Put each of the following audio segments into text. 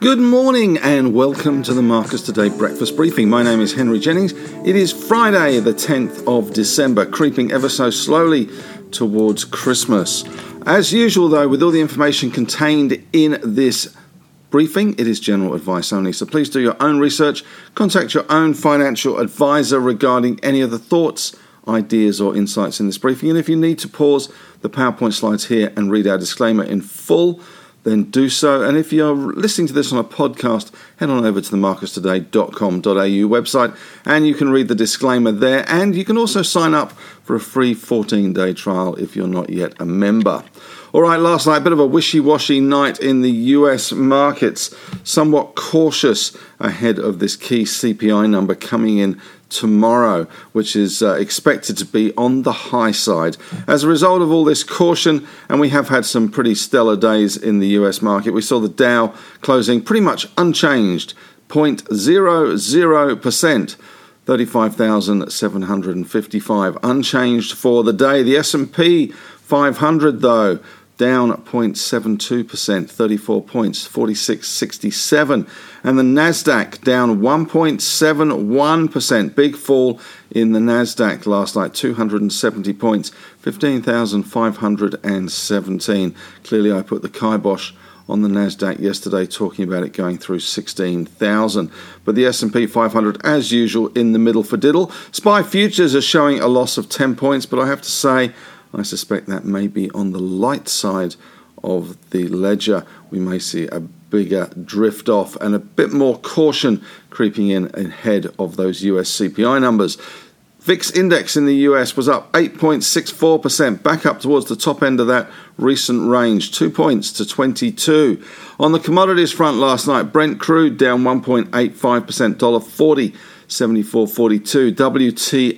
Good morning and welcome to the Marcus Today Breakfast Briefing. My name is Henry Jennings. It is Friday the 10th of December, creeping ever so slowly towards Christmas. As usual though, with all the information contained in this briefing, it is general advice only, so please do your own research, contact your own financial advisor regarding any of the thoughts, ideas or insights in this briefing. And if you need to pause the PowerPoint slides here and read our disclaimer in full, then do so. And if you're listening to this on a podcast, head on over to the marcustoday.com.au website and you can read the disclaimer there. And you can also sign up for a free 14-day trial if you're not yet a member. All right, last night, a bit of a wishy-washy night in the US markets, somewhat cautious ahead of this key CPI number coming in tomorrow, which is expected to be on the high side. As a result of all this caution, and we have had some pretty stellar days in the US market, we saw the Dow closing pretty much unchanged, 0.00%, 35,755, unchanged for the day. The S&P 500, though, down 0.72%, 34 points, 46.67. And the Nasdaq down 1.71%. Big fall in the Nasdaq last night, 270 points, 15,517. Clearly, I put the kibosh on the Nasdaq yesterday, talking about it going through 16,000. But the S&P 500, as usual, in the middle for diddle. Spy Futures are showing a loss of 10 points, but I have to say, I suspect that may be on the light side of the ledger. We may see a bigger drift off and a bit more caution creeping in ahead of those US CPI numbers. VIX index in the US was up 8.64%, back up towards the top end of that recent range, 2 points to 22. On the commodities front last night, Brent crude down 1.85%, $1.40, 74.42.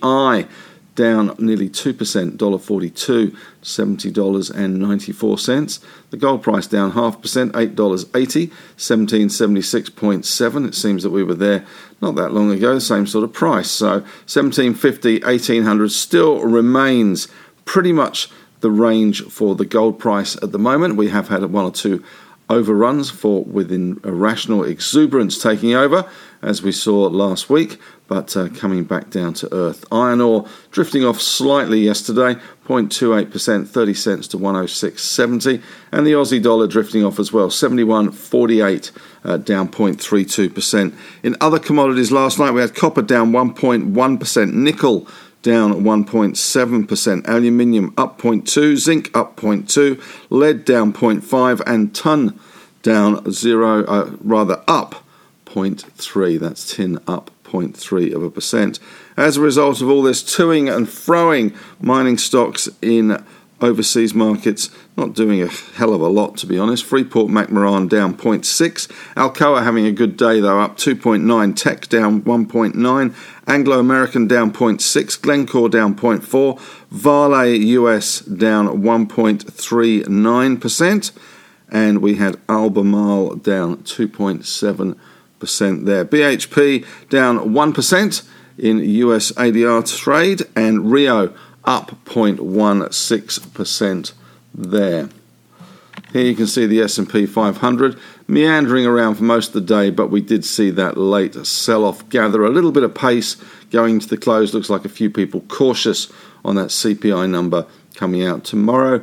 WTI down nearly 2%, $1.42, $70.94. The gold price down 0.5%, $8.80, 1776.7. It seems that we were there not that long ago, same sort of price. So 1750, 1800 still remains pretty much the range for the gold price at the moment. We have had one or two overruns for within irrational exuberance taking over, as we saw last week, but coming back down to earth. Iron ore drifting off slightly yesterday, 0.28%, 30 cents to 106.70, and the Aussie dollar drifting off as well, 71.48, down 0.32%. In other commodities last night, we had copper down 1.1%, nickel down 1.7%, aluminium up 0.2%, zinc up 0.2%, lead down 0.5%, and tin down up 0.3%. That's tin up 0.3%. As a result of all this toing and froing, mining stocks in overseas markets not doing a hell of a lot, to be honest. Freeport McMoran down 0.6%. Alcoa having a good day, though, up 2.9%. Tech down 1.9%. Anglo American down 0.6%. Glencore down 0.4%. Vale US down 1.39%. And we had Albemarle down 2.7% there. BHP down 1% in US ADR trade. And Rio up 0.16% there. Here you can see the S&P 500 meandering around for most of the day, but we did see that late sell-off gather a little bit of pace going to the close. Looks like a few people cautious on that CPI number coming out tomorrow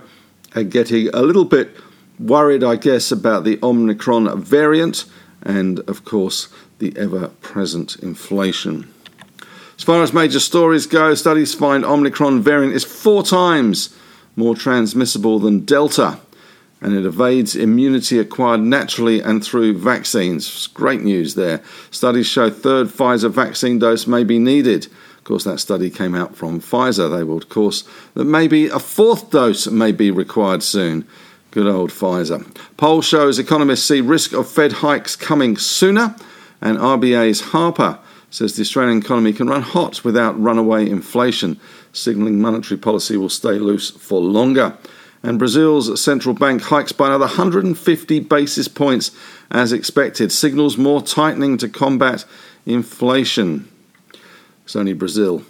and getting a little bit worried, I guess, about the Omicron variant and, of course, the ever-present inflation. As far as major stories go, studies find Omicron variant is 4 times more transmissible than Delta, and it evades immunity acquired naturally and through vaccines. Great news there. Studies show third Pfizer vaccine dose may be needed. Of course, that study came out from Pfizer. They will, of course, that maybe a 4th dose may be required soon. Good old Pfizer. Poll shows economists see risk of Fed hikes coming sooner, and RBA's Harper says the Australian economy can run hot without runaway inflation, signalling monetary policy will stay loose for longer. And Brazil's central bank hikes by another 150 basis points as expected, signals more tightening to combat inflation. It's only Brazil.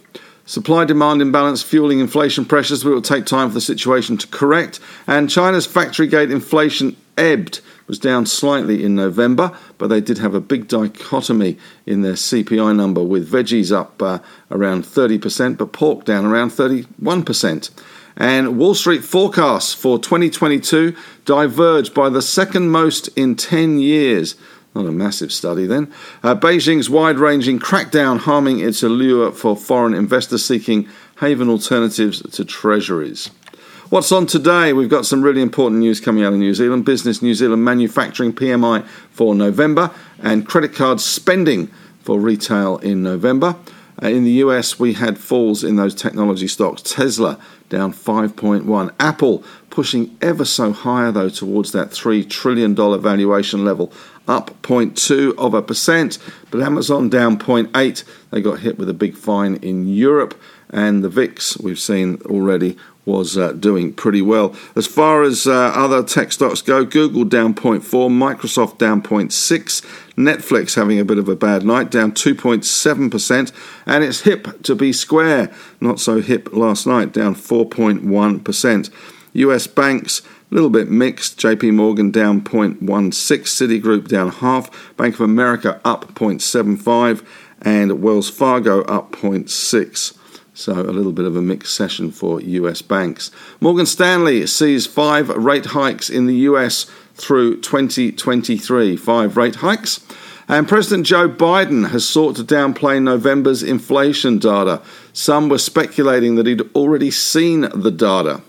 Supply-demand imbalance fueling inflation pressures, but it will take time for the situation to correct. And China's factory gate inflation ebbed. It was down slightly in November, but they did have a big dichotomy in their CPI number, with veggies up around 30%, but pork down around 31%. And Wall Street forecasts for 2022 diverged by the second most in 10 years. Not a massive study then. Beijing's wide-ranging crackdown harming its allure for foreign investors seeking haven alternatives to treasuries. What's on today? We've got some really important news coming out of New Zealand. Business New Zealand manufacturing PMI for November and credit card spending for retail in November. In the US, we had falls in those technology stocks. Tesla down 5.1%. Apple pushing ever so higher, though, towards that $3 trillion valuation level, up 0.2%. But Amazon down 0.8%. They got hit with a big fine in Europe. And the VIX, we've seen already, was doing pretty well. As far as other tech stocks go, Google down 0.4%, Microsoft down 0.6%, Netflix having a bit of a bad night, down 2.7%, and it's hip to be Square, not so hip last night, down 4.1%. US banks, a little bit mixed. JP Morgan down 0.16%, Citigroup down 0.5%, Bank of America up 0.75%, and Wells Fargo up 0.6%. So a little bit of a mixed session for US banks. Morgan Stanley sees 5 rate hikes in the US through 2023. 5 rate hikes. And President Joe Biden has sought to downplay November's inflation data. Some were speculating that he'd already seen the data,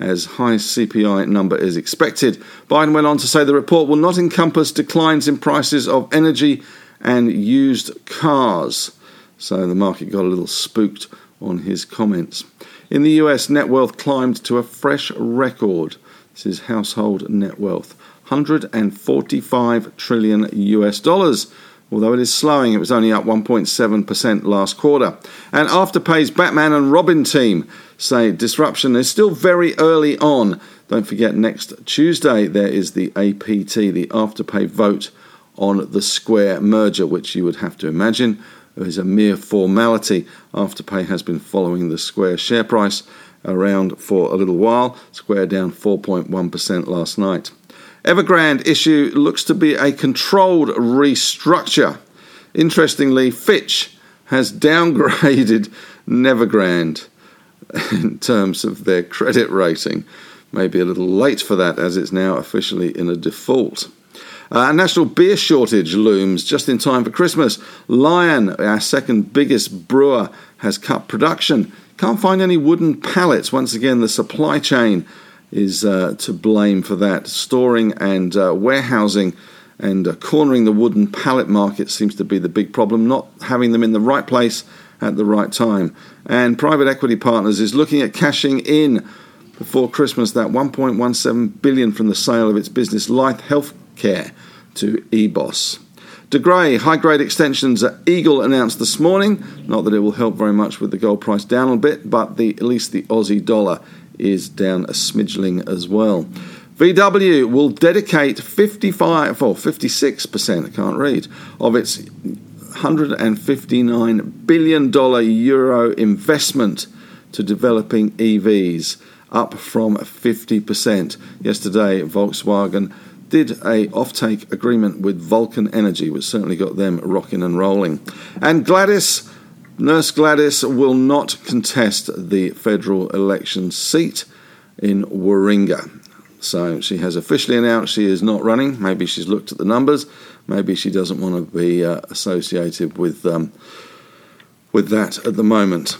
as high CPI number is expected. Biden went on to say the report will not encompass declines in prices of energy and used cars. So the market got a little spooked on his comments. In the US, net wealth climbed to a fresh record. This is household net wealth, $145 trillion US dollars. Although it is slowing, it was only up 1.7% last quarter. And Afterpay's Batman and Robin team say disruption is still very early on. Don't forget, next Tuesday there is the APT, the Afterpay vote on the Square merger, which you would have to imagine is a mere formality. Afterpay has been following the Square share price around for a little while. Square down 4.1% last night. Evergrande issue looks to be a controlled restructure. Interestingly, Fitch has downgraded Evergrande in terms of their credit rating. Maybe a little late for that, as it's now officially in a default. A national beer shortage looms just in time for Christmas. Lion, our second biggest brewer, has cut production. Can't find any wooden pallets. Once again, the supply chain is to blame for that. Storing and warehousing and cornering the wooden pallet market seems to be the big problem, not having them in the right place at the right time. And Private Equity Partners is looking at cashing in before Christmas that $1.17 billion from the sale of its business Life Healthcare to EBOS. De Grey, high-grade extensions at Eagle announced this morning. Not that it will help very much with the gold price down a bit, but at least the Aussie dollar is down a smidgling as well. VW will dedicate 56%, I can't read, of its $159 billion euro investment to developing EVs, up from 50%. Yesterday, Volkswagen did a offtake agreement with Vulcan Energy, which certainly got them rocking and rolling. And Gladys, Nurse Gladys, will not contest the federal election seat in Warringah. So she has officially announced she is not running. Maybe she's looked at the numbers. Maybe she doesn't want to be associated with that at the moment.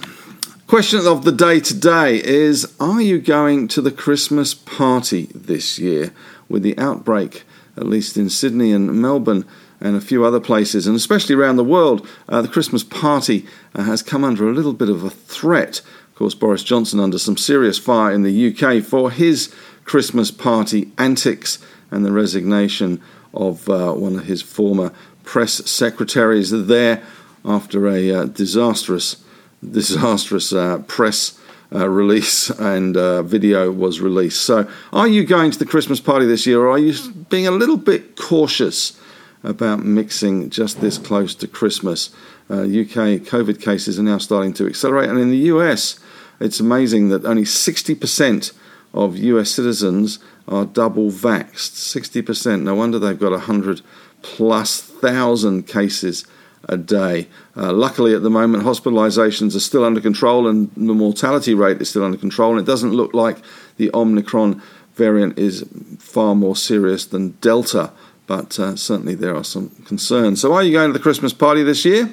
Question of the day today is, are you going to the Christmas party this year? With the outbreak, at least in Sydney and Melbourne and a few other places, and especially around the world, the Christmas party has come under a little bit of a threat. Of course, Boris Johnson under some serious fire in the UK for his Christmas party antics and the resignation of one of his former press secretaries there after a disastrous press release and video was released. So are you going to the Christmas party this year, or are you being a little bit cautious about mixing just this close to Christmas. UK COVID cases are now starting to accelerate. And in the US, it's amazing that only 60% of US citizens are double vaxxed. 60%. No wonder they've got 100,000+ cases a day. Luckily, at the moment, hospitalisations are still under control and the mortality rate is still under control. And it doesn't look like the Omicron variant is far more serious than Delta, but certainly there are some concerns. So are you going to the Christmas party this year?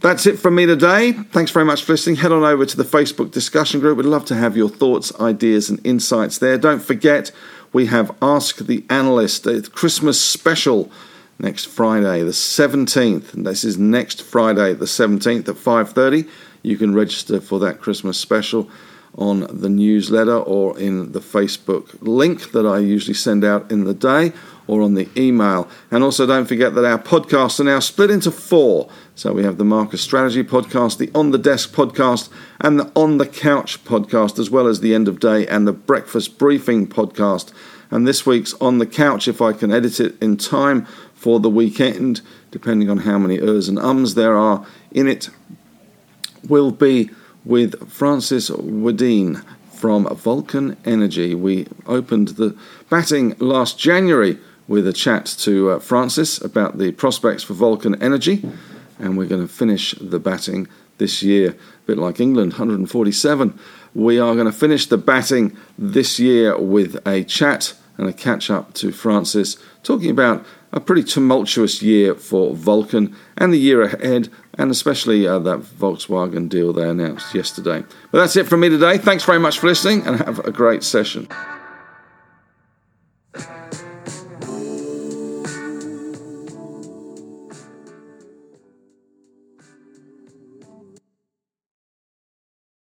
That's it from me today. Thanks very much for listening. Head on over to the Facebook discussion group. We'd love to have your thoughts, ideas and insights there. Don't forget, we have Ask the Analyst, a Christmas special next Friday, the 17th. And this is next Friday, the 17th at 5:30. You can register for that Christmas special on the newsletter or in the Facebook link that I usually send out in the day or on the email. And also don't forget that our podcasts are now split into four. So we have the Marcus Strategy podcast, the On the Desk podcast, and the On the Couch podcast, as well as the End of Day and the Breakfast Briefing podcast. And this week's On the Couch, if I can edit it in time for the weekend, depending on how many ers and ums there are in it, will be with Francis Wadeen from Vulcan Energy. We opened the batting last January with a chat to Francis about the prospects for Vulcan Energy, and we're going to finish the batting this year, a bit like England, 147. We are going to finish the batting this year with a chat and a catch-up to Francis, talking about a pretty tumultuous year for Vulcan and the year ahead, and especially that Volkswagen deal they announced yesterday. But that's it from me today. Thanks very much for listening and have a great session.